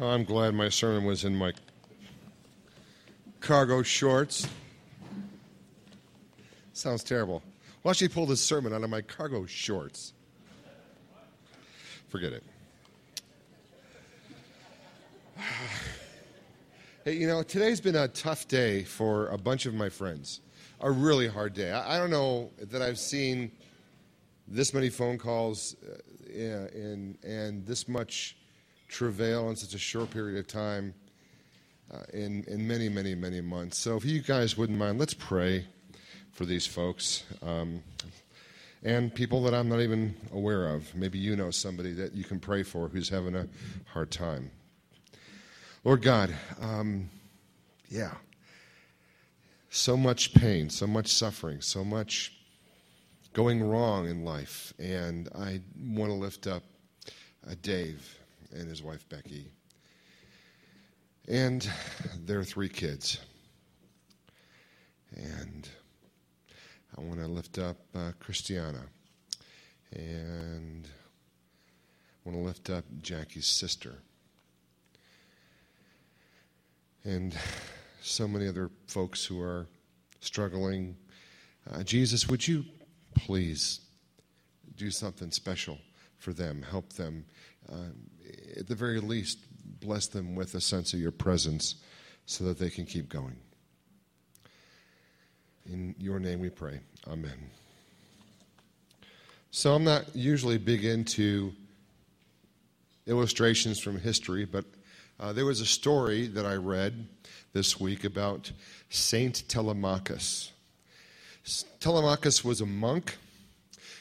I'm glad my sermon was in my cargo shorts. Sounds terrible. Why don't you pull this sermon out of my cargo shorts? Forget it. Hey, you know, today's been a tough day for a bunch of my friends. A really hard day. I don't know that I've seen this many phone calls and this much travail in such a short period of time in many, many, many months. So if you guys wouldn't mind, let's pray for these folks and people that I'm not even aware of. Maybe you know somebody that you can pray for who's having a hard time. Lord God, so much pain, so much suffering, so much going wrong in life. And I want to lift up Dave and his wife, Becky, and their 3 kids. And I want to lift up Christiana. And I want to lift up Jackie's sister. And so many other folks who are struggling. Jesus, would you please do something special for them, help them. At the very least, bless them with a sense of your presence so that they can keep going. In your name we pray. Amen. So I'm not usually big into illustrations from history, but there was a story that I read this week about Saint Telemachus. Telemachus was a monk.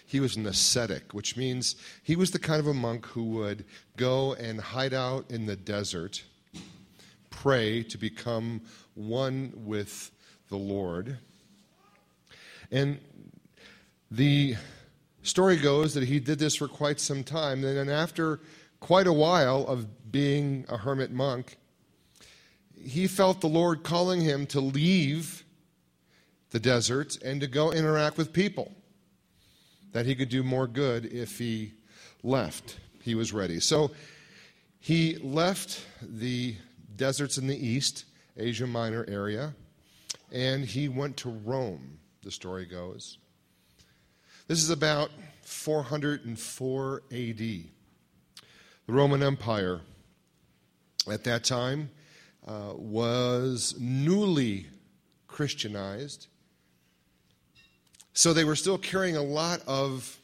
He was an ascetic, which means he was the kind of a monk who would go and hide out in the desert, pray to become one with the Lord. And the story goes that he did this for quite some time, and then after quite a while of being a hermit monk, he felt the Lord calling him to leave the desert and to go interact with people, that he could do more good if he left. He was ready. So he left the deserts in the east, Asia Minor area, and he went to Rome, the story goes. This is about 404 A.D., the Roman Empire at that time was newly Christianized, so they were still carrying a lot of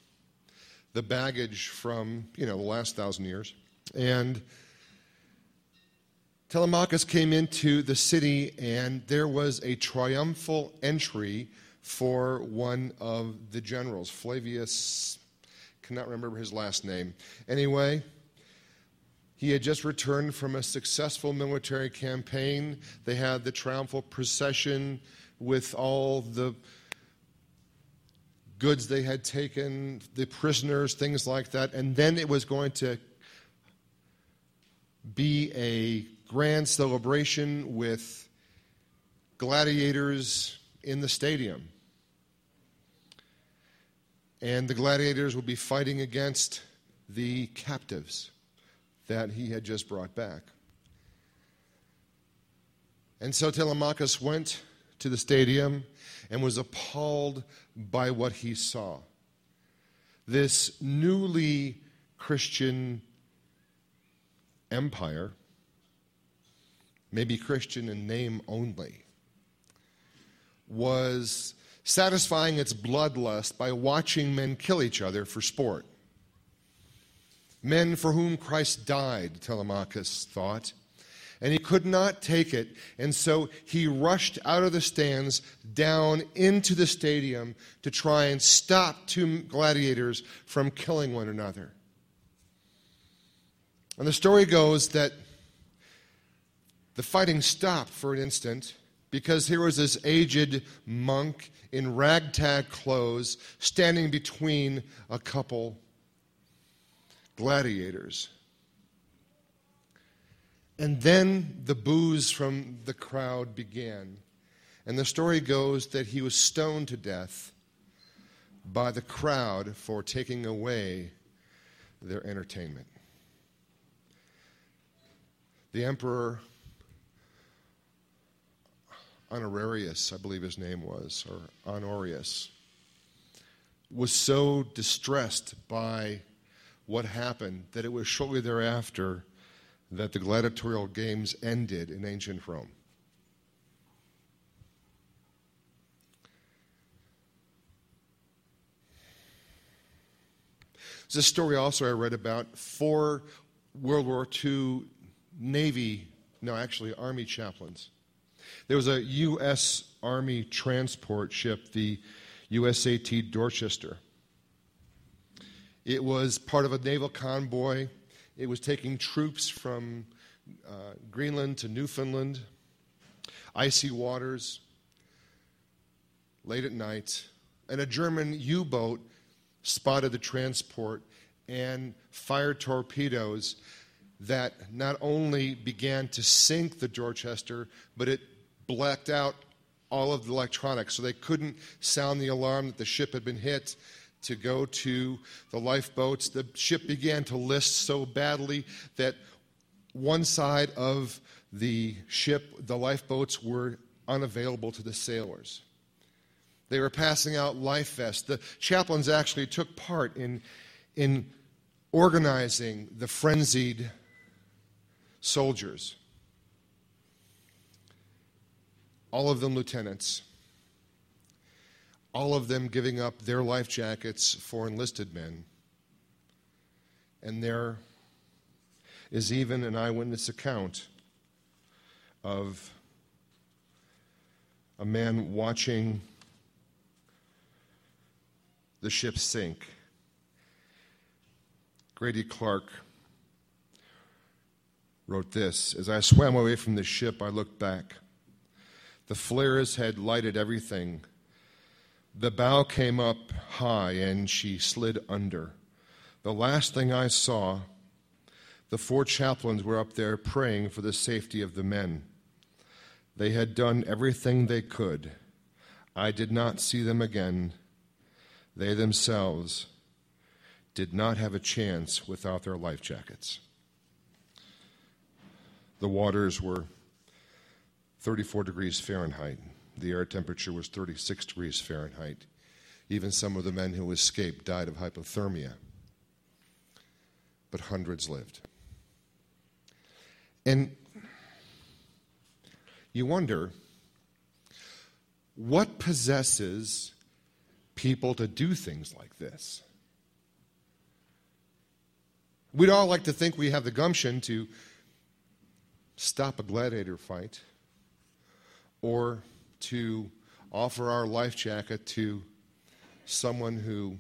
the baggage from, the last 1,000 years. And Telemachus came into the city, and there was a triumphal entry for one of the generals, Flavius, cannot remember his last name. Anyway, he had just returned from a successful military campaign. They had the triumphal procession with all the goods they had taken, the prisoners, things like that. And then it was going to be a grand celebration with gladiators in the stadium. And the gladiators would be fighting against the captives that he had just brought back. And so Telemachus went to the stadium and was appalled by what he saw. This newly Christian empire, maybe Christian in name only, was satisfying its bloodlust by watching men kill each other for sport. Men for whom Christ died, Telemachus thought, and he could not take it, and so he rushed out of the stands down into the stadium to try and stop 2 gladiators from killing one another. And the story goes that the fighting stopped for an instant, because here was this aged monk in ragtag clothes standing between a couple gladiators. And then the boos from the crowd began. And the story goes that he was stoned to death by the crowd for taking away their entertainment. The Emperor Honorarius, I believe his name was, or Honorius, was so distressed by what happened that it was shortly thereafter that the gladiatorial games ended in ancient Rome. There's a story also I read about four World War II Army chaplains. There was a U.S. Army transport ship, the USAT Dorchester. It was part of a naval convoy. It was taking troops from Greenland to Newfoundland, icy waters, late at night. And a German U-boat spotted the transport and fired torpedoes that not only began to sink the Dorchester, but it blacked out all of the electronics, so they couldn't sound the alarm that the ship had been hit to go to the lifeboats. The ship began to list so badly that one side of the ship, the lifeboats, were unavailable to the sailors. They were passing out life vests. The chaplains actually took part in organizing the frenzied soldiers. All of them lieutenants, all of them giving up their life jackets for enlisted men. And there is even an eyewitness account of a man watching the ship sink. Grady Clark wrote this: "As I swam away from the ship, I looked back. The flares had lighted everything. The bow came up high and she slid under. The last thing I saw, the four chaplains were up there praying for the safety of the men. They had done everything they could. I did not see them again. They themselves did not have a chance without their life jackets." The waters were 34 degrees Fahrenheit. The air temperature was 36 degrees Fahrenheit. Even some of the men who escaped died of hypothermia, but hundreds lived. And you wonder, what possesses people to do things like this? We'd all like to think we have the gumption to stop a gladiator fight, or to offer our life jacket to someone who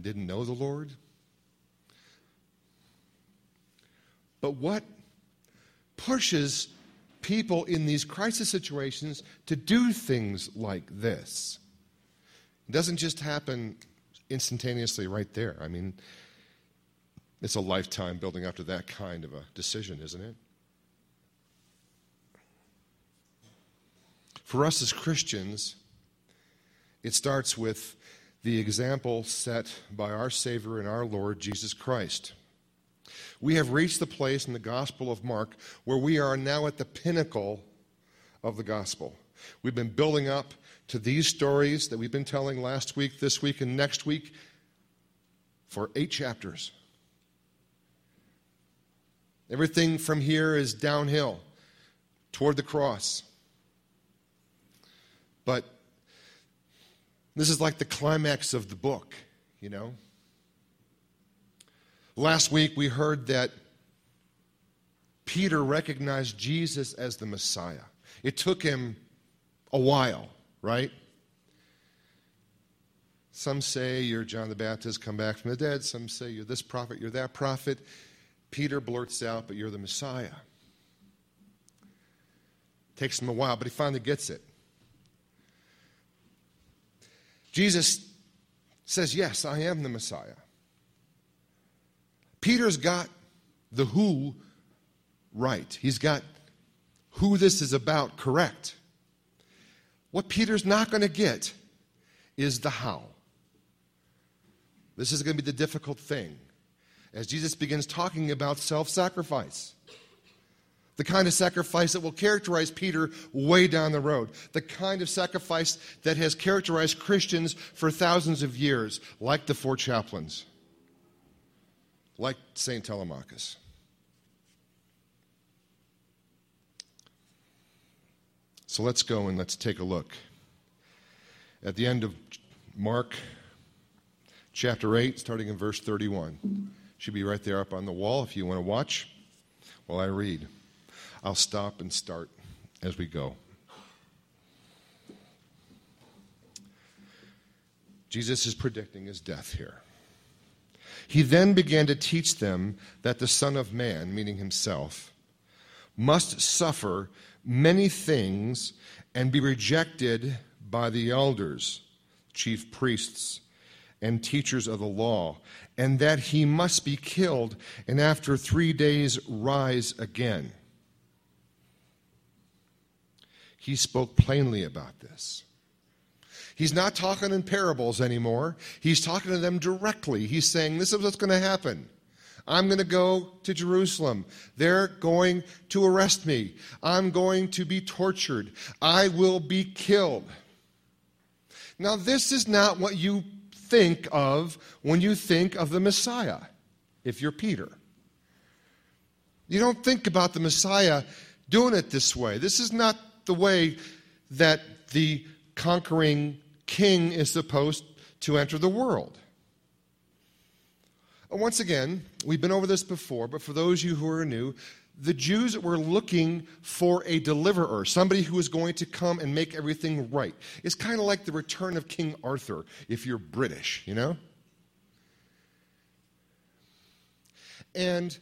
didn't know the Lord. But what pushes people in these crisis situations to do things like this? It doesn't just happen instantaneously right there. I mean, it's a lifetime building up to that kind of a decision, isn't it? For us as Christians, it starts with the example set by our Savior and our Lord, Jesus Christ. We have reached the place in the Gospel of Mark where we are now at the pinnacle of the Gospel. We've been building up to these stories that we've been telling last week, this week, and next week for 8 chapters. Everything from here is downhill toward the cross. But this is like the climax of the book, you know. Last week we heard that Peter recognized Jesus as the Messiah. It took him a while, right? Some say you're John the Baptist, come back from the dead. Some say you're this prophet, you're that prophet. Peter blurts out, but you're the Messiah. Takes him a while, but he finally gets it. Jesus says, yes, I am the Messiah. Peter's got the who right. He's got who this is about correct. What Peter's not going to get is the how. This is going to be the difficult thing. as Jesus begins talking about self-sacrifice. The kind of sacrifice that will characterize Peter way down the road. The kind of sacrifice that has characterized Christians for thousands of years, like the four chaplains, like Saint Telemachus. So let's go and let's take a look at the end of Mark chapter 8, starting in verse 31. Should be right there up on the wall if you want to watch while I read. I'll stop and start as we go. Jesus is predicting his death here. He then began to teach them that the Son of Man, meaning himself, must suffer many things and be rejected by the elders, chief priests, and teachers of the law, and that he must be killed and after 3 days rise again. He spoke plainly about this. He's not talking in parables anymore. He's talking to them directly. He's saying, this is what's going to happen. I'm going to go to Jerusalem. They're going to arrest me. I'm going to be tortured. I will be killed. Now, this is not what you think of when you think of the Messiah, if you're Peter. You don't think about the Messiah doing it this way. This is not the way that the conquering king is supposed to enter the world. Once again, we've been over this before, but for those of you who are new, the Jews were looking for a deliverer, somebody who was going to come and make everything right. It's kind of like the return of King Arthur, if you're British, you know? And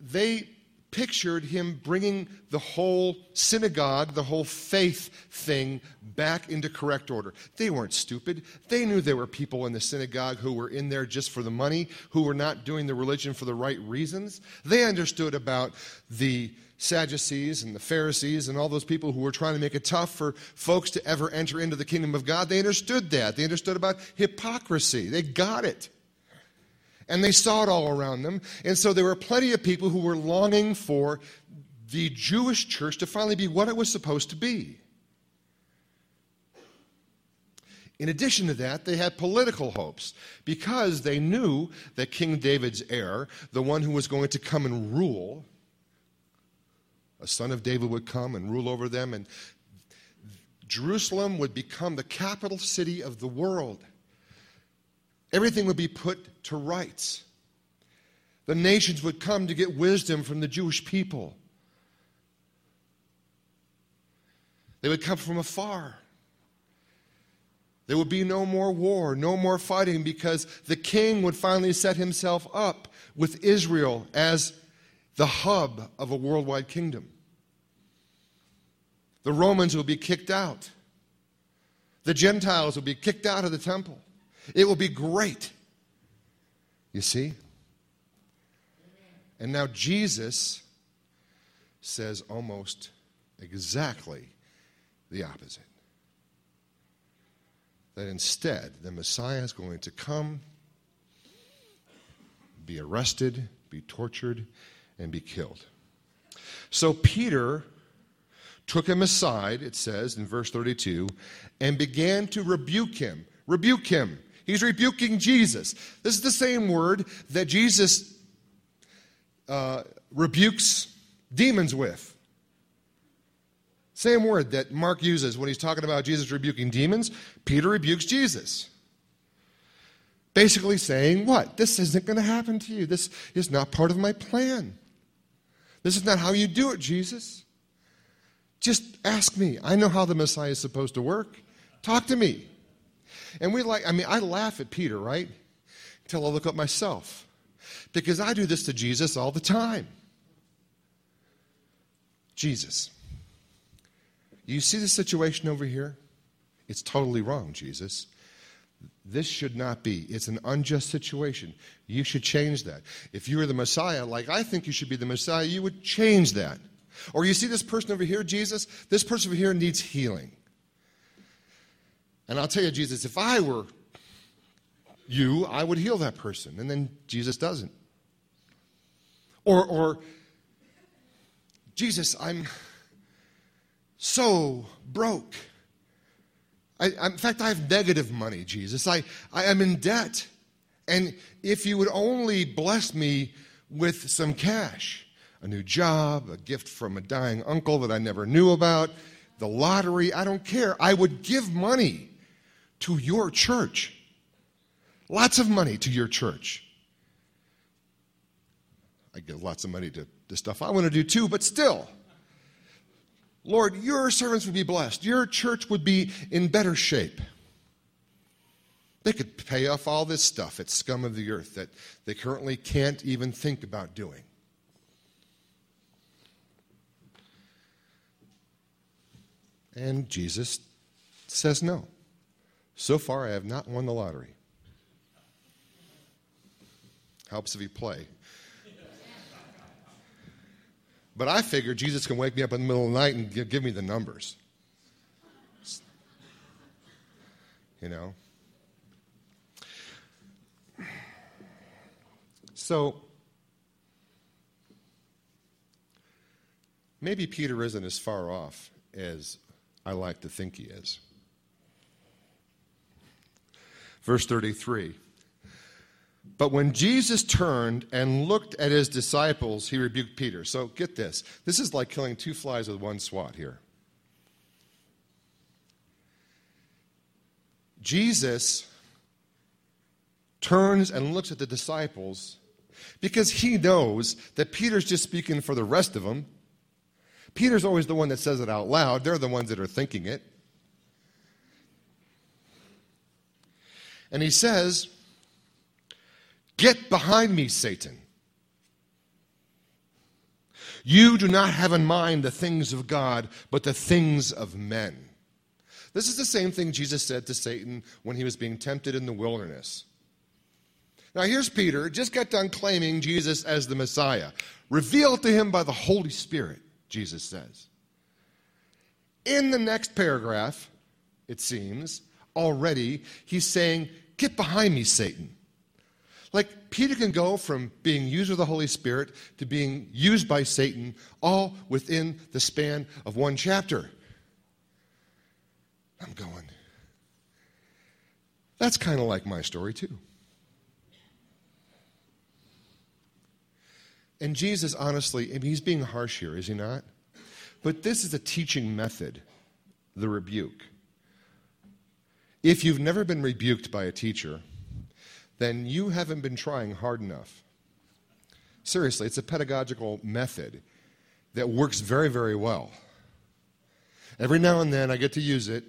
they pictured him bringing the whole synagogue, the whole faith thing back into correct order. They weren't stupid. They knew there were people in the synagogue who were in there just for the money, who were not doing the religion for the right reasons. They understood about the Sadducees and the Pharisees and all those people who were trying to make it tough for folks to ever enter into the kingdom of God. They understood that. They understood about hypocrisy. They got it. And they saw it all around them. And so there were plenty of people who were longing for the Jewish church to finally be what it was supposed to be. In addition to that, they had political hopes because they knew that King David's heir, the one who was going to come and rule, a son of David would come and rule over them, and Jerusalem would become the capital city of the world. Everything would be put to rights. The nations would come to get wisdom from the Jewish people. They would come from afar. There would be no more war, no more fighting, because the king would finally set himself up with Israel as the hub of a worldwide kingdom. The Romans would be kicked out. The Gentiles would be kicked out of the temple. It will be great. You see? And now Jesus says almost exactly the opposite. That instead, the Messiah is going to come, be arrested, be tortured, and be killed. So Peter took him aside, it says in verse 32, and began to rebuke him. Rebuke him. He's rebuking Jesus. This is the same word that Jesus rebukes demons with. Same word that Mark uses when he's talking about Jesus rebuking demons. Peter rebukes Jesus. Basically saying, what? This isn't going to happen to you. This is not part of my plan. This is not how you do it, Jesus. Just ask me. I know how the Messiah is supposed to work. Talk to me. And I laugh at Peter, right? Until I look up myself. Because I do this to Jesus all the time. Jesus, you see the situation over here? It's totally wrong, Jesus. This should not be. It's an unjust situation. You should change that. If you were the Messiah, like I think you should be the Messiah, you would change that. Or you see this person over here, Jesus? This person over here needs healing. And I'll tell you, Jesus, if I were you, I would heal that person. And then Jesus doesn't. Or Jesus, I'm so broke. In fact, I have negative money, Jesus. I am in debt. And if you would only bless me with some cash, a new job, a gift from a dying uncle that I never knew about, the lottery, I don't care. I would give money to your church. Lots of money to your church. I give lots of money to the stuff I want to do too, but still. Lord, your servants would be blessed. Your church would be in better shape. They could pay off all this stuff at scum of the earth that they currently can't even think about doing. And Jesus says no. So far, I have not won the lottery. Helps if you play. But I figure Jesus can wake me up in the middle of the night and give me the numbers. You know? So, maybe Peter isn't as far off as I like to think he is. Verse 33. But when Jesus turned and looked at his disciples, he rebuked Peter. So get this. This is like killing two flies with one swat here. Jesus turns and looks at the disciples because he knows that Peter's just speaking for the rest of them. Peter's always the one that says it out loud. They're the ones that are thinking it. And he says, "Get behind me, Satan. You do not have in mind the things of God, but the things of men." This is the same thing Jesus said to Satan when he was being tempted in the wilderness. Now here's Peter, just got done claiming Jesus as the Messiah. Revealed to him by the Holy Spirit. Jesus says. In the next paragraph, it seems, already, he's saying, "Get behind me, Satan." Like, Peter can go from being used of the Holy Spirit to being used by Satan all within the span of one chapter. I'm going, that's kind of like my story, too. And Jesus, honestly, I mean, he's being harsh here, is he not? But this is a teaching method, the rebuke. If you've never been rebuked by a teacher, then you haven't been trying hard enough. Seriously, it's a pedagogical method that works very, very well. Every now and then I get to use it.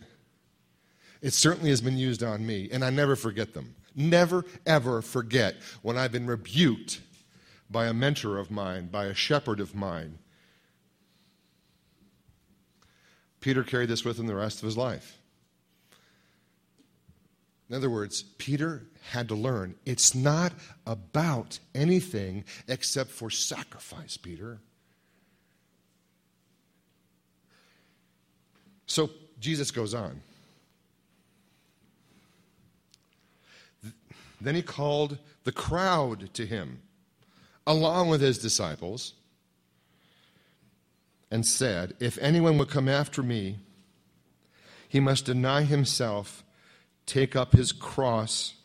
It certainly has been used on me, and I never forget them. Never, ever forget when I've been rebuked by a mentor of mine, by a shepherd of mine. Peter carried this with him the rest of his life. In other words, Peter had to learn, it's not about anything except for sacrifice, Peter. So Jesus goes on. Then he called the crowd to him, along with his disciples, and said, "If anyone would come after me, he must deny himself, take up his cross,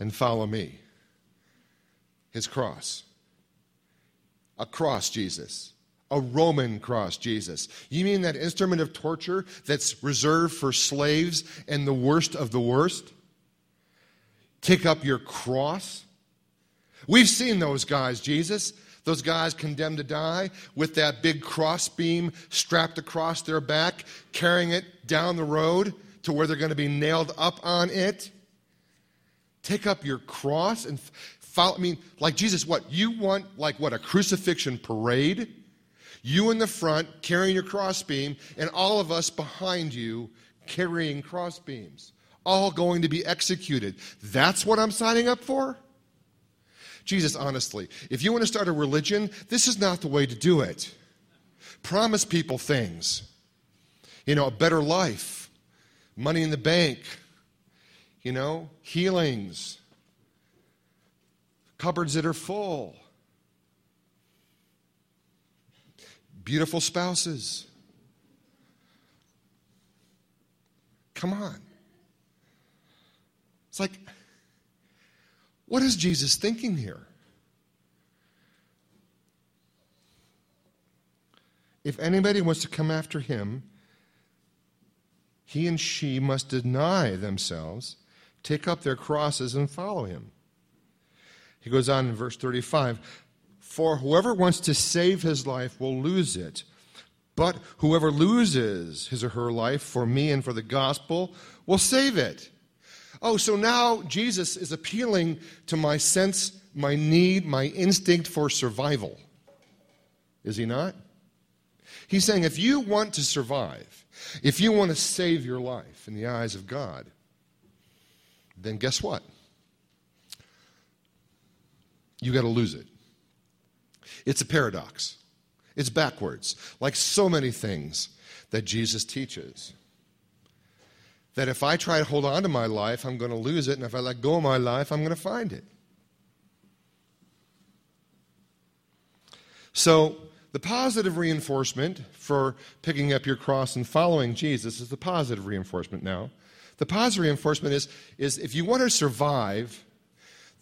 and follow me." His cross. A cross, Jesus. A Roman cross, Jesus. You mean that instrument of torture that's reserved for slaves and the worst of the worst? Take up your cross? We've seen those guys, Jesus. Those guys condemned to die with that big cross beam strapped across their back, carrying it down the road to where they're going to be nailed up on it. Take up your cross and follow. I mean, like Jesus, what? You want, like what, a crucifixion parade? You in the front carrying your cross beam and all of us behind you carrying cross beams. All going to be executed. That's what I'm signing up for? Jesus, honestly, if you want to start a religion, this is not the way to do it. Promise people things. You know, a better life, money in the bank, you know, healings, cupboards that are full, beautiful spouses. Come on. It's like, what is Jesus thinking here? If anybody wants to come after him, he and she must deny themselves, take up their crosses, and follow him. He goes on in verse 35, for whoever wants to save his life will lose it, but whoever loses his or her life for me and for the gospel will save it. Oh, so now Jesus is appealing to my sense, my need, my instinct for survival. Is he not? He's saying if you want to survive, if you want to save your life in the eyes of God, then guess what? You got to lose it. It's a paradox. It's backwards, like so many things that Jesus teaches. That if I try to hold on to my life, I'm going to lose it, and if I let go of my life, I'm going to find it. So, the positive reinforcement for picking up your cross and following Jesus is the positive reinforcement now. The positive reinforcement is if you want to survive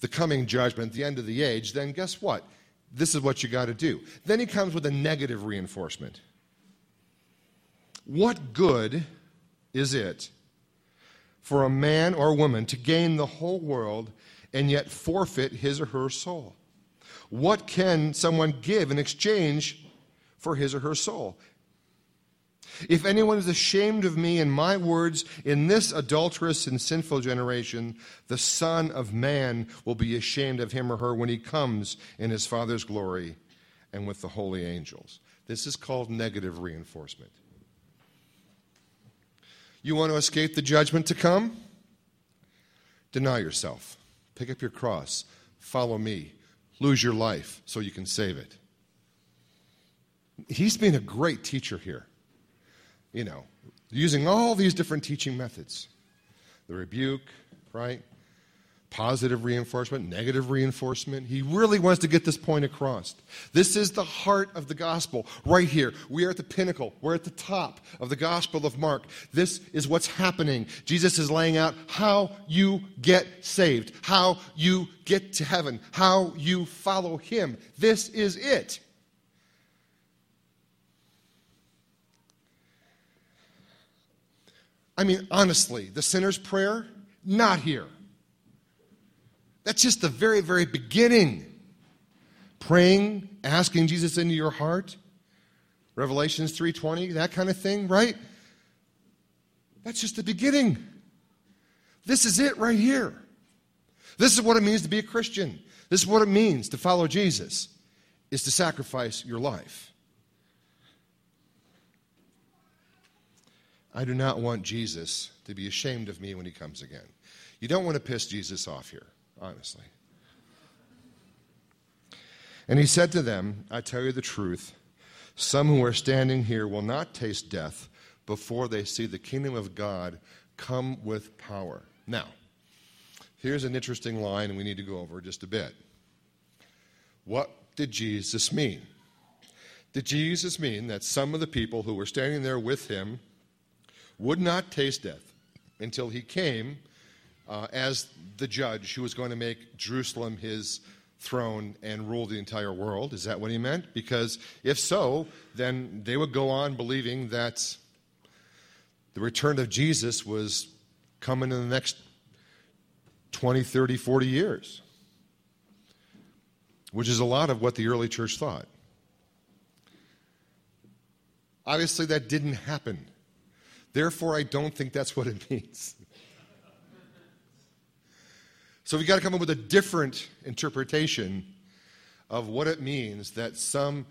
the coming judgment, the end of the age, then guess what? This is what you got to do. Then he comes with a negative reinforcement. What good is it for a man or woman to gain the whole world and yet forfeit his or her soul? What can someone give in exchange for his or her soul? If anyone is ashamed of me and my words in this adulterous and sinful generation, the Son of Man will be ashamed of him or her when he comes in his Father's glory and with the holy angels. This is called negative reinforcement. You want to escape the judgment to come? Deny yourself. Pick up your cross. Follow me. Lose your life so you can save it. He's been a great teacher here, you know, using all these different teaching methods. The rebuke, right? Positive reinforcement, negative reinforcement. He really wants to get this point across. This is the heart of the gospel right here. We are at the pinnacle. We're at the top of the Gospel of Mark. This is what's happening. Jesus is laying out how you get saved, how you get to heaven, how you follow him. This is it. I mean, honestly, the sinner's prayer, not here. That's just the very, very beginning. Praying, asking Jesus into your heart, Revelations 3:20, that kind of thing, right? That's just the beginning. This is it right here. This is what it means to be a Christian. This is what it means to follow Jesus, is to sacrifice your life. I do not want Jesus to be ashamed of me when he comes again. You don't want to piss Jesus off here. Honestly. And he said to them, I tell you the truth, some who are standing here will not taste death before they see the kingdom of God come with power. Now, here's an interesting line we need to go over just a bit. What did Jesus mean? Did Jesus mean that some of the people who were standing there with him would not taste death until he came as the judge who was going to make Jerusalem his throne and rule the entire world? Is that what he meant? Because if so, then they would go on believing that the return of Jesus was coming in the next 20, 30, 40 years, which is a lot of what the early church thought. Obviously, that didn't happen. Therefore, I don't think that's what it means. So we've got to come up with a different interpretation of what it means that some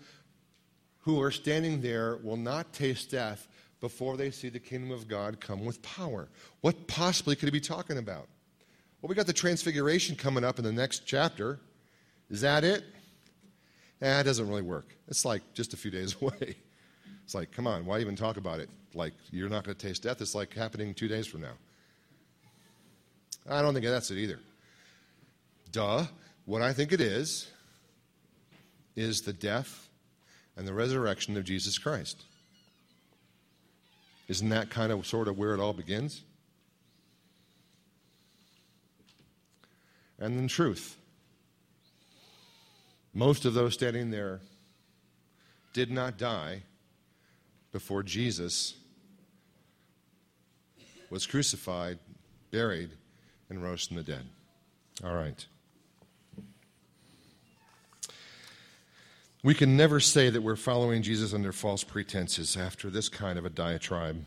who are standing there will not taste death before they see the kingdom of God come with power. What possibly could he be talking about? Well, we got the transfiguration coming up in the next chapter. Is that it? Nah, it doesn't really work. It's like just a few days away. It's like, come on, why even talk about it? Like, you're not going to taste death. It's like happening 2 days from now. I don't think that's it either. Duh. What I think it is the death and the resurrection of Jesus Christ. Isn't that kind of sort of where it all begins? And then truth. Most of those standing there did not die before Jesus was crucified, buried, and rose from the dead. All right. We can never say that we're following Jesus under false pretenses after this kind of a diatribe.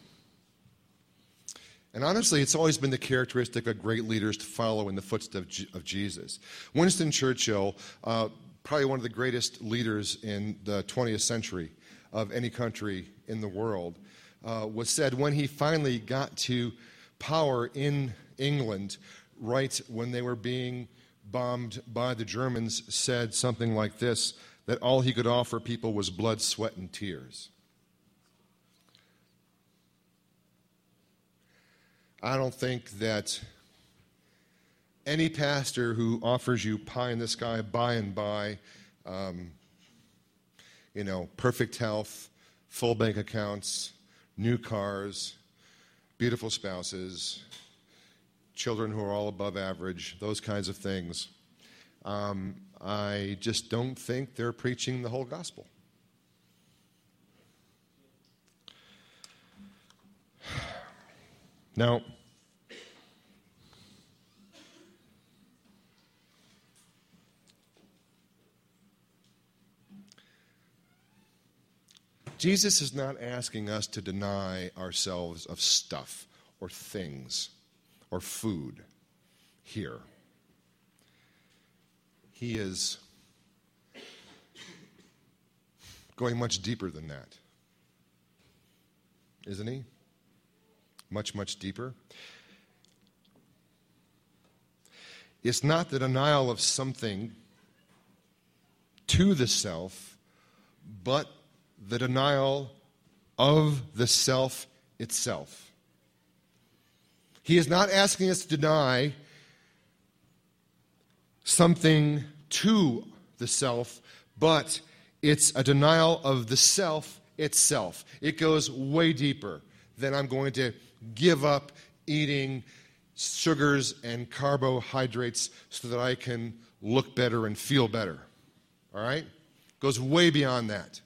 And honestly, it's always been the characteristic of great leaders to follow in the footsteps of Jesus. Winston Churchill, probably one of the greatest leaders in the 20th century of any country in the world, was said when he finally got to power in England, right when they were being bombed by the Germans, said something like this, that all he could offer people was blood, sweat, and tears. I don't think that any pastor who offers you pie in the sky, by and by, perfect health, full bank accounts, new cars, beautiful spouses, children who are all above average, those kinds of things. I just don't think they're preaching the whole gospel. Now, Jesus is not asking us to deny ourselves of stuff or things or food here. He is going much deeper than that, isn't he? Much, much deeper. It's not the denial of something to the self, but the denial of the self itself. He is not asking us to deny something to the self, but it's a denial of the self itself. It goes way deeper than I'm going to give up eating sugars and carbohydrates so that I can look better and feel better. All right? Goes way beyond that.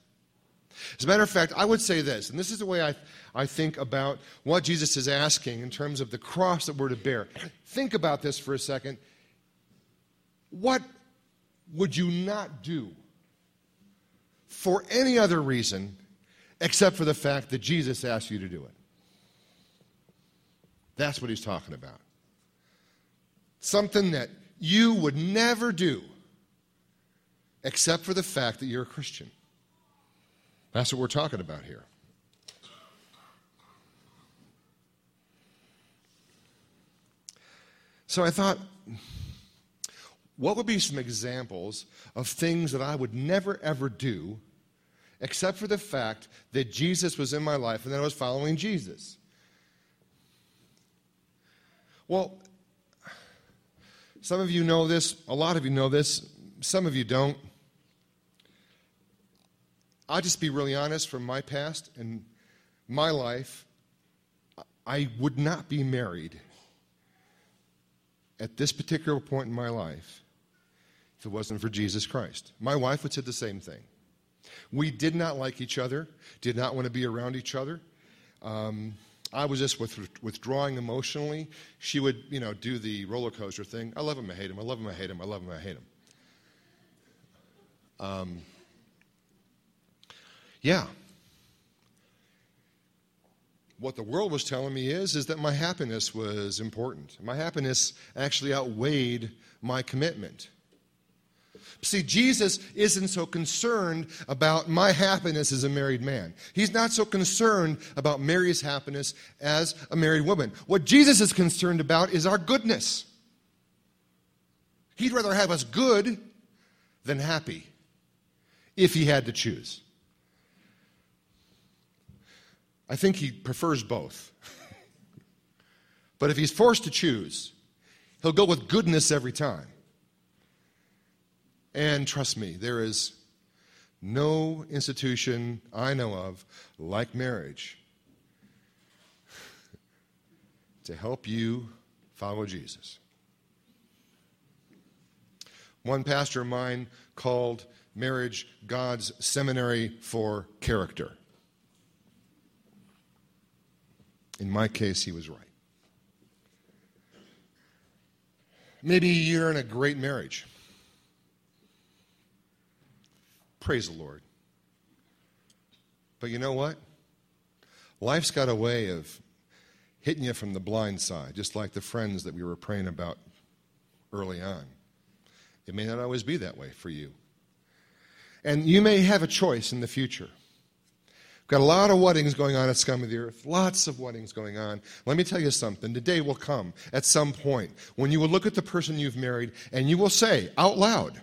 As a matter of fact, I would say this, and this is the way I think about what Jesus is asking in terms of the cross that we're to bear. Think about this for a second. What would you not do for any other reason except for the fact that Jesus asked you to do it? That's what he's talking about. Something that you would never do except for the fact that you're a Christian. That's what we're talking about here. So I thought, what would be some examples of things that I would never, ever do except for the fact that Jesus was in my life and that I was following Jesus? Well, some of you know this, a lot of you know this, some of you don't. I'll just be really honest from my past and my life. I would not be married at this particular point in my life if it wasn't for Jesus Christ. My wife would say the same thing. We did not like each other, did not want to be around each other. I was just withdrawing emotionally. She would, do the roller coaster thing. I love him, I hate him, I love him, I hate him, I love him, I hate him. Yeah. What the world was telling me is that my happiness was important. My happiness actually outweighed my commitment. See, Jesus isn't so concerned about my happiness as a married man. He's not so concerned about Mary's happiness as a married woman. What Jesus is concerned about is our goodness. He'd rather have us good than happy if he had to choose. I think he prefers both. But if he's forced to choose, He'll go with goodness every time. And trust me, there is no institution I know of like marriage to help you follow Jesus. One pastor of mine called marriage God's seminary for character. In my case, he was right. Maybe you're in a great marriage. Praise the Lord. But you know what? Life's got a way of hitting you from the blind side, just like the friends that we were praying about early on. It may not always be that way for you. And you may have a choice in the future. We've got a lot of weddings going on at Scum of the Earth, lots of weddings going on. Let me tell you something. The day will come at some point when you will look at the person you've married and you will say out loud,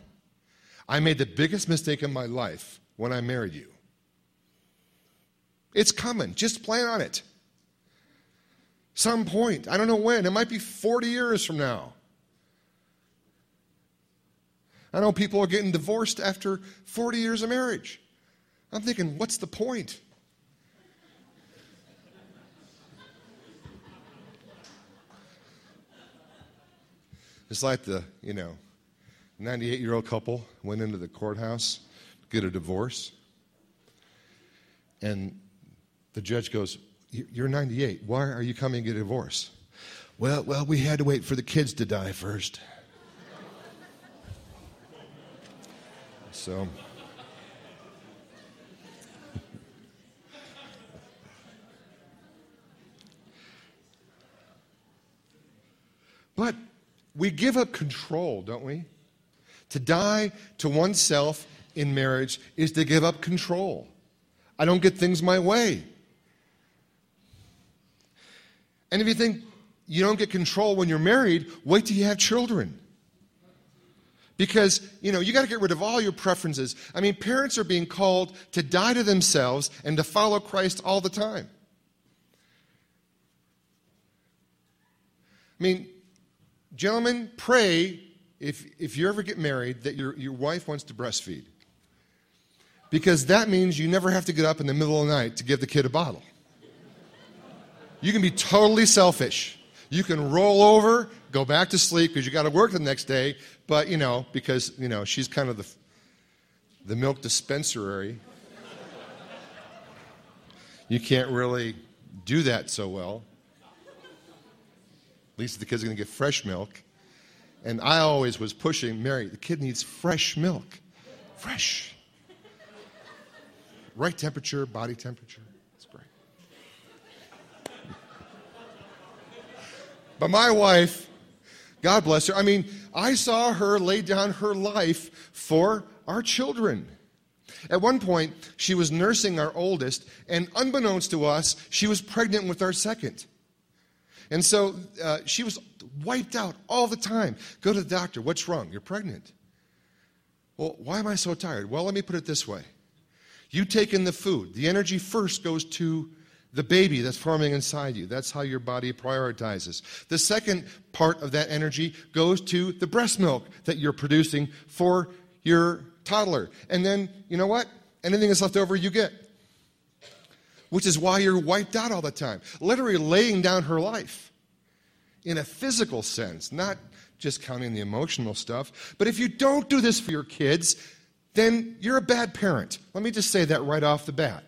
I made the biggest mistake in my life when I married you. It's coming. Just plan on it. Some point. I don't know when. It might be 40 years from now. I know people are getting divorced after 40 years of marriage. I'm thinking, what's the point? It's like the, 98-year-old couple went into the courthouse to get a divorce. And the judge goes, you're 98. Why are you coming to get a divorce? Well, we had to wait for the kids to die first. So, but we give up control, don't we? To die to oneself in marriage is to give up control. I don't get things my way. And if you think you don't get control when you're married, wait till you have children. Because, you got to get rid of all your preferences. Parents are being called to die to themselves and to follow Christ all the time. Gentlemen, pray if you ever get married that your wife wants to breastfeed. Because that means you never have to get up in the middle of the night to give the kid a bottle. You can be totally selfish. You can roll over, go back to sleep because you got to work the next day. But, because she's kind of the milk dispensary. You can't really do that so well. At least the kid's going to get fresh milk. And I always was pushing, Mary, the kid needs fresh milk. Fresh. Right temperature, body temperature. It's great. But my wife, God bless her. I saw her lay down her life for our children. At one point, she was nursing our oldest, and unbeknownst to us, she was pregnant with our second. And so she was wiped out all the time. Go to the doctor. What's wrong? You're pregnant. Well, why am I so tired? Well, let me put it this way. You take in the food. The energy first goes to the baby that's forming inside you. That's how your body prioritizes. The second part of that energy goes to the breast milk that you're producing for your toddler. And then, you know what? Anything that's left over, you get. Which is why you're wiped out all the time. Literally laying down her life in a physical sense, not just counting the emotional stuff. But if you don't do this for your kids, then you're a bad parent. Let me just say that right off the bat.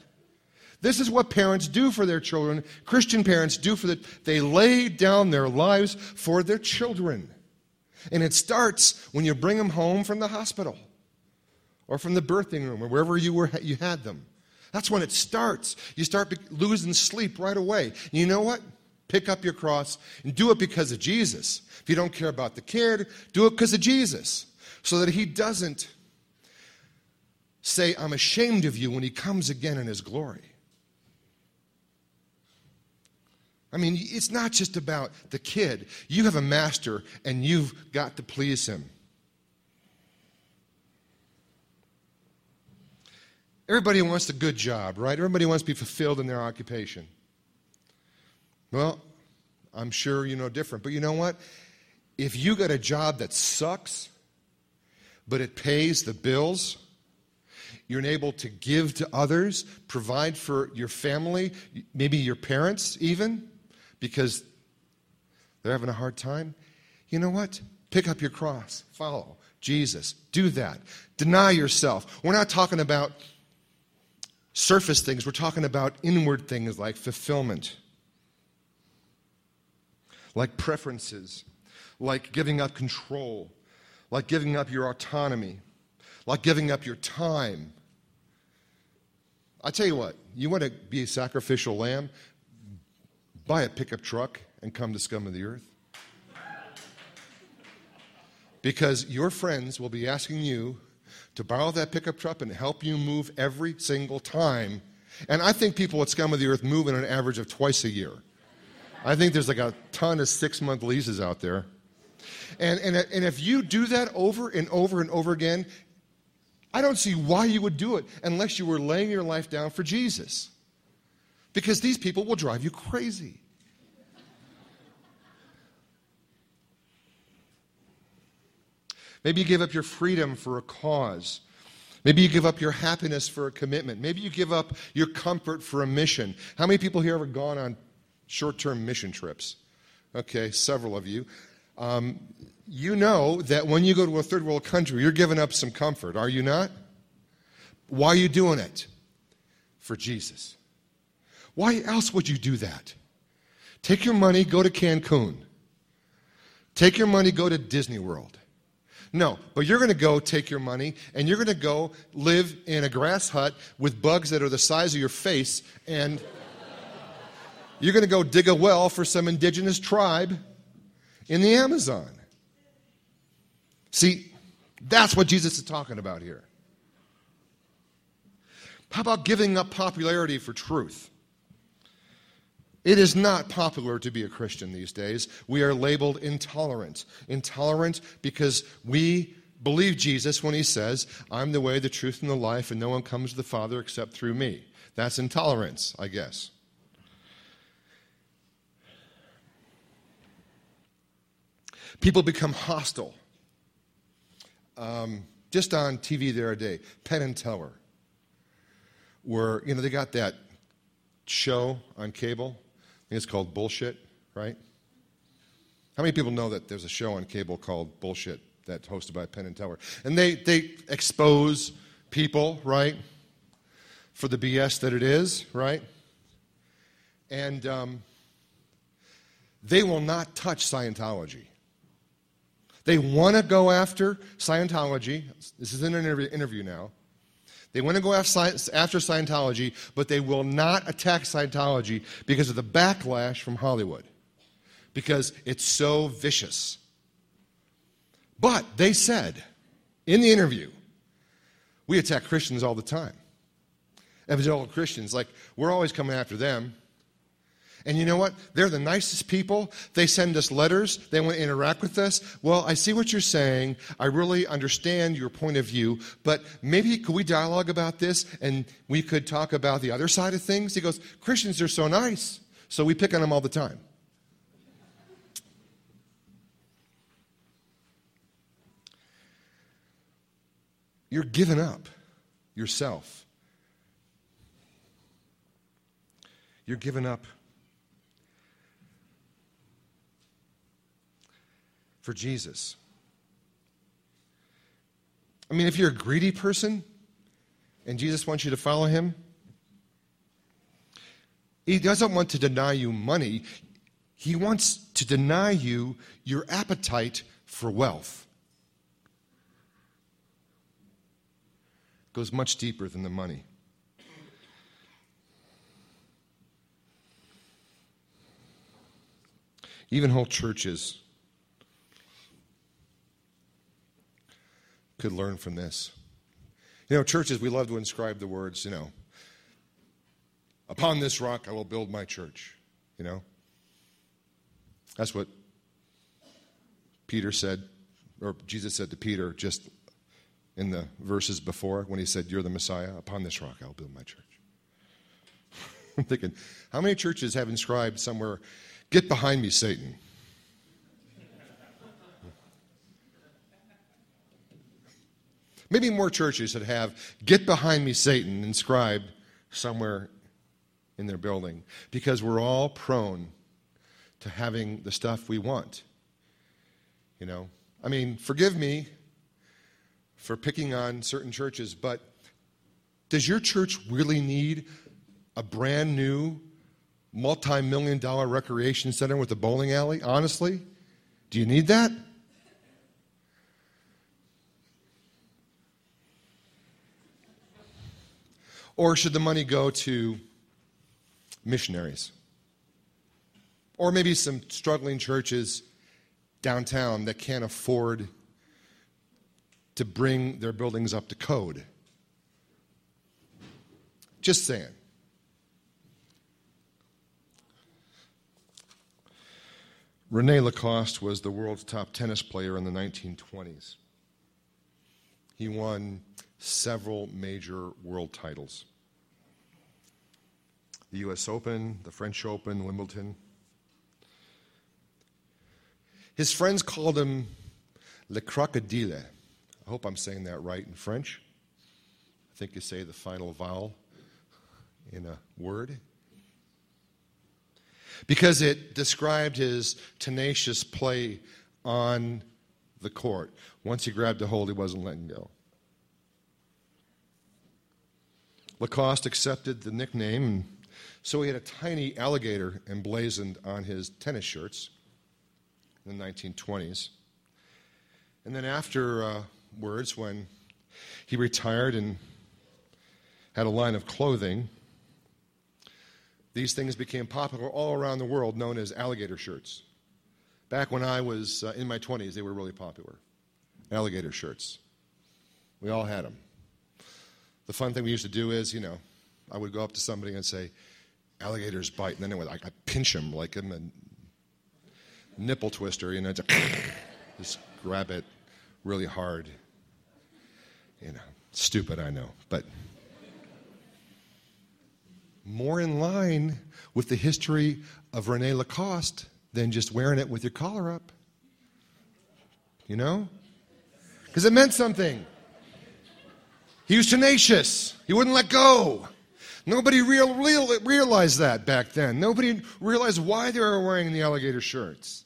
This is what parents do for their children. Christian parents do they lay down their lives for their children. And it starts when you bring them home from the hospital or from the birthing room or wherever you had them. That's when it starts. You start losing sleep right away. You know what? Pick up your cross and do it because of Jesus. If you don't care about the kid, do it because of Jesus so that he doesn't say, I'm ashamed of you when he comes again in his glory. It's not just about the kid. You have a master, and you've got to please him. Everybody wants a good job, right? Everybody wants to be fulfilled in their occupation. Well, I'm sure you know different. But you know what? If you got a job that sucks, but it pays the bills, you're able to give to others, provide for your family, maybe your parents even, because they're having a hard time, you know what? Pick up your cross. Follow Jesus. Do that. Deny yourself. We're not talking about surface things. We're talking about inward things like fulfillment, like preferences, like giving up control, like giving up your autonomy, like giving up your time. I tell you what, you want to be a sacrificial lamb? Buy a pickup truck and come to Scum of the Earth. Because your friends will be asking you to borrow that pickup truck and help you move every single time. And I think people at Scum of the Earth move on an average of twice a year. I think there's like a ton of six-month leases out there. And if you do that over and over and over again, I don't see why you would do it unless you were laying your life down for Jesus. Because these people will drive you crazy. Maybe you give up your freedom for a cause. Maybe you give up your happiness for a commitment. Maybe you give up your comfort for a mission. How many people here have ever gone on short-term mission trips? Okay, several of you. You know that when you go to a third world country, you're giving up some comfort, are you not? Why are you doing it? For Jesus. Why else would you do that? Take your money, go to Cancun. Take your money, go to Disney World. No, but you're going to go take your money and you're going to go live in a grass hut with bugs that are the size of your face, and you're going to go dig a well for some indigenous tribe in the Amazon. See, that's what Jesus is talking about here. How about giving up popularity for truth? It is not popular to be a Christian these days. We are labeled intolerant. Intolerant because we believe Jesus when he says, I'm the way, the truth, and the life, and no one comes to the Father except through me. That's intolerance, I guess. People become hostile. Just on TV the other day, Penn and Teller, where, you know, they got that show on cable. It's called Bullshit, right? How many people know that there's a show on cable called Bullshit that's hosted by Penn and Teller? And they expose people, right, for the BS that it is, right? And they will not touch Scientology. They want to go after Scientology. This is in an interview now. They want to go after Scientology, but they will not attack Scientology because of the backlash from Hollywood, because it's so vicious. But they said in the interview, we attack Christians all the time. Evangelical Christians, like, we're always coming after them. And you know what? They're the nicest people. They send us letters. They want to interact with us. Well, I see what you're saying. I really understand your point of view, but maybe could we dialogue about this and we could talk about the other side of things? He goes, Christians are so nice, so we pick on them all the time. You're giving up yourself. You're giving up for Jesus. I mean, if you're a greedy person and Jesus wants you to follow him, he doesn't want to deny you money. He wants to deny you your appetite for wealth. It goes much deeper than the money. Even whole churches could learn from this. You know, churches, we love to inscribe the words, you know, upon this rock I will build my church, you know. That's what Peter said, or Jesus said to Peter just in the verses before when he said, you're the Messiah, upon this rock I will build my church. I'm thinking, how many churches have inscribed somewhere, get behind me, Satan? Maybe more churches that have "Get behind me, Satan" inscribed somewhere in their building, because we're all prone to having the stuff we want. You know, I mean, forgive me for picking on certain churches, but does your church really need a brand new multi-million-dollar recreation center with a bowling alley? Honestly, do you need that? Or should the money go to missionaries? Or maybe some struggling churches downtown that can't afford to bring their buildings up to code. Just saying. René Lacoste was the world's top tennis player in the 1920s. He won several major world titles. The US Open, the French Open, Wimbledon. His friends called him Le Crocodile. I hope I'm saying that right in French. I think you say the final vowel in a word. Because it described his tenacious play on the court. Once he grabbed a hold, he wasn't letting go. Lacoste accepted the nickname, so he had a tiny alligator emblazoned on his tennis shirts in the 1920s. And then afterwards, when he retired and had a line of clothing, these things became popular all around the world, known as alligator shirts. Back when I was in my 20s, they were really popular. Alligator shirts. We all had them. The fun thing we used to do is, you know, I would go up to somebody and say, "Alligators bite," and then I'd pinch him like I'm a nipple twister, you know, just grab it really hard. You know, stupid, I know, but more in line with the history of René Lacoste than just wearing it with your collar up. You know? Because it meant something. He was tenacious. He wouldn't let go. Nobody realized that back then. Nobody realized why they were wearing the alligator shirts.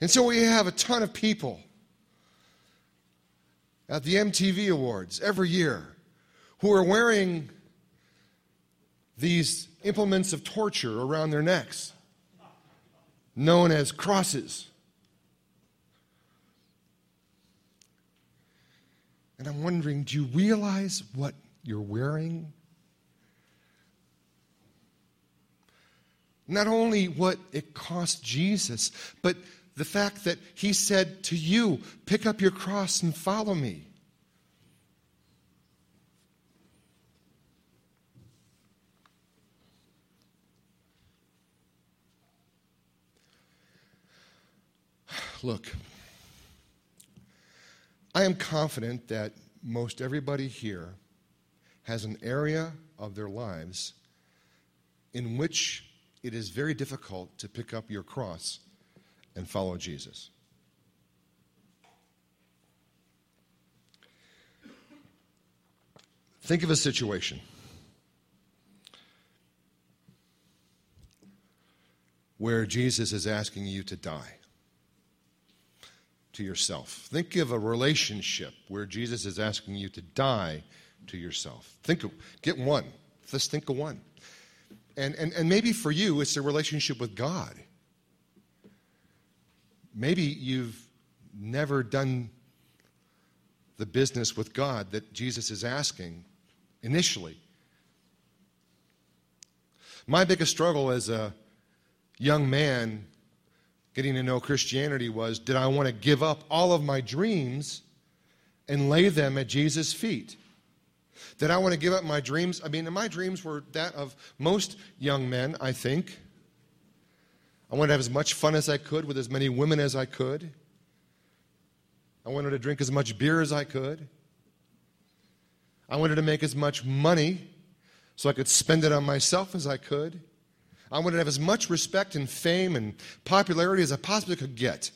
And so we have a ton of people at the MTV Awards every year who are wearing these implements of torture around their necks, known as crosses. And I'm wondering, do you realize what you're wearing? Not only what it cost Jesus, but the fact that he said to you, "Pick up your cross and follow me." Look, I am confident that most everybody here has an area of their lives in which it is very difficult to pick up your cross and follow Jesus. Think of a situation where Jesus is asking you to die to yourself. Think of a relationship where Jesus is asking you to die to yourself. Get one. Just think of one. And maybe for you, it's a relationship with God. Maybe you've never done the business with God that Jesus is asking initially. My biggest struggle as a young man getting to know Christianity was, did I want to give up all of my dreams and lay them at Jesus' feet? Did I want to give up my dreams? I mean, my dreams were that of most young men, I think. I wanted to have as much fun as I could with as many women as I could. I wanted to drink as much beer as I could. I wanted to make as much money so I could spend it on myself as I could. I wanted to have as much respect and fame and popularity as I possibly could get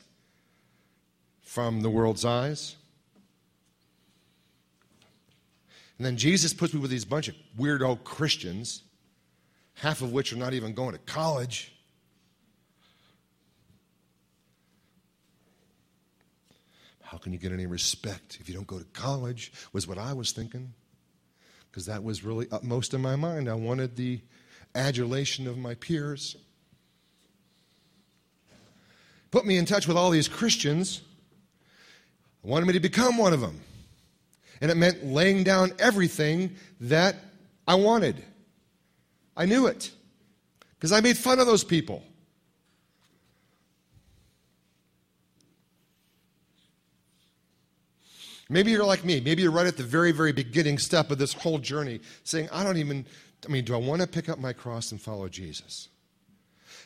from the world's eyes. And then Jesus puts me with these bunch of weirdo Christians, half of which are not even going to college. How can you get any respect if you don't go to college, was what I was thinking, because that was really upmost in my mind. I wanted the adulation of my peers. Put me in touch with all these Christians. I wanted me to become one of them. And it meant laying down everything that I wanted. I knew it, because I made fun of those people. Maybe you're like me. Maybe you're right at the very, very beginning step of this whole journey, saying, do I want to pick up my cross and follow Jesus?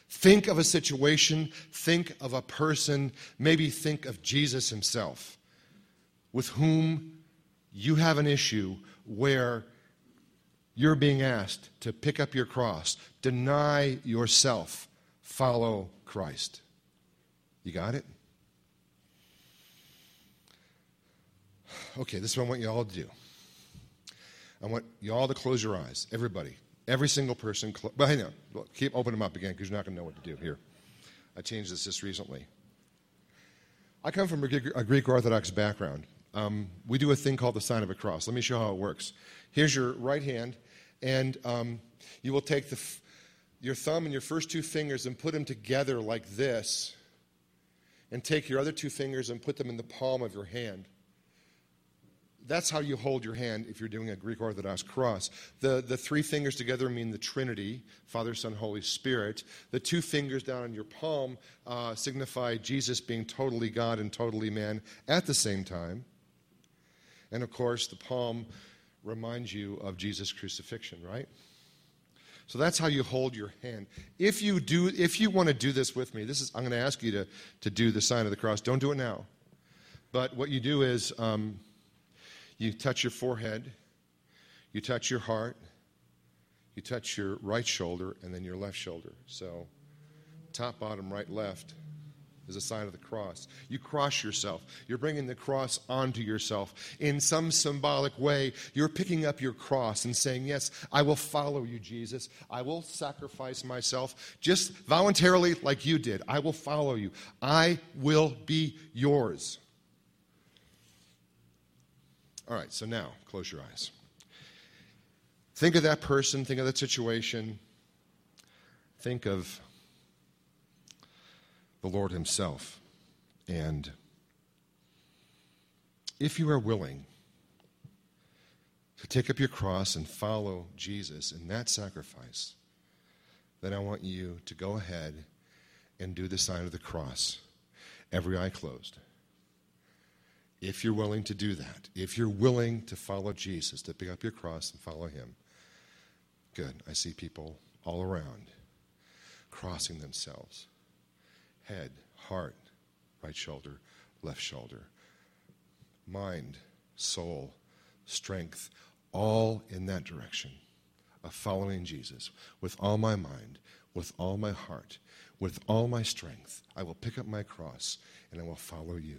Think of a situation. Think of a person. Maybe think of Jesus himself, with whom you have an issue where you're being asked to pick up your cross, deny yourself, follow Christ. You got it? Okay, this is what I want you all to do. I want you all to close your eyes. Everybody. Every single person. Well, hang on. Keep opening them up again, because you're not going to know what to do here. I changed this just recently. I come from a Greek Orthodox background. We do a thing called the sign of a cross. Let me show how it works. Here's your right hand, and you will take your thumb and your first two fingers and put them together like this, and take your other two fingers and put them in the palm of your hand. That's how you hold your hand if you're doing a Greek Orthodox cross. The three fingers together mean the Trinity, Father, Son, Holy Spirit. The two fingers down on your palm signify Jesus being totally God and totally man at the same time. And, of course, the palm reminds you of Jesus' crucifixion, right? So that's how you hold your hand. If you want to do this with me, I'm going to ask you to do the sign of the cross. Don't do it now. But what you do is... you touch your forehead, you touch your heart, you touch your right shoulder, and then your left shoulder. So top, bottom, right, left is a sign of the cross. You cross yourself. You're bringing the cross onto yourself. In some symbolic way, you're picking up your cross and saying, yes, I will follow you, Jesus. I will sacrifice myself just voluntarily like you did. I will follow you. I will be yours. All right, so now, close your eyes. Think of that person. Think of that situation. Think of the Lord himself. And if you are willing to take up your cross and follow Jesus in that sacrifice, then I want you to go ahead and do the sign of the cross, every eye closed. If you're willing to do that, if you're willing to follow Jesus, to pick up your cross and follow him. Good. I see people all around crossing themselves. Head, heart, right shoulder, left shoulder. Mind, soul, strength, all in that direction of following Jesus. With all my mind, with all my heart, with all my strength, I will pick up my cross and I will follow you.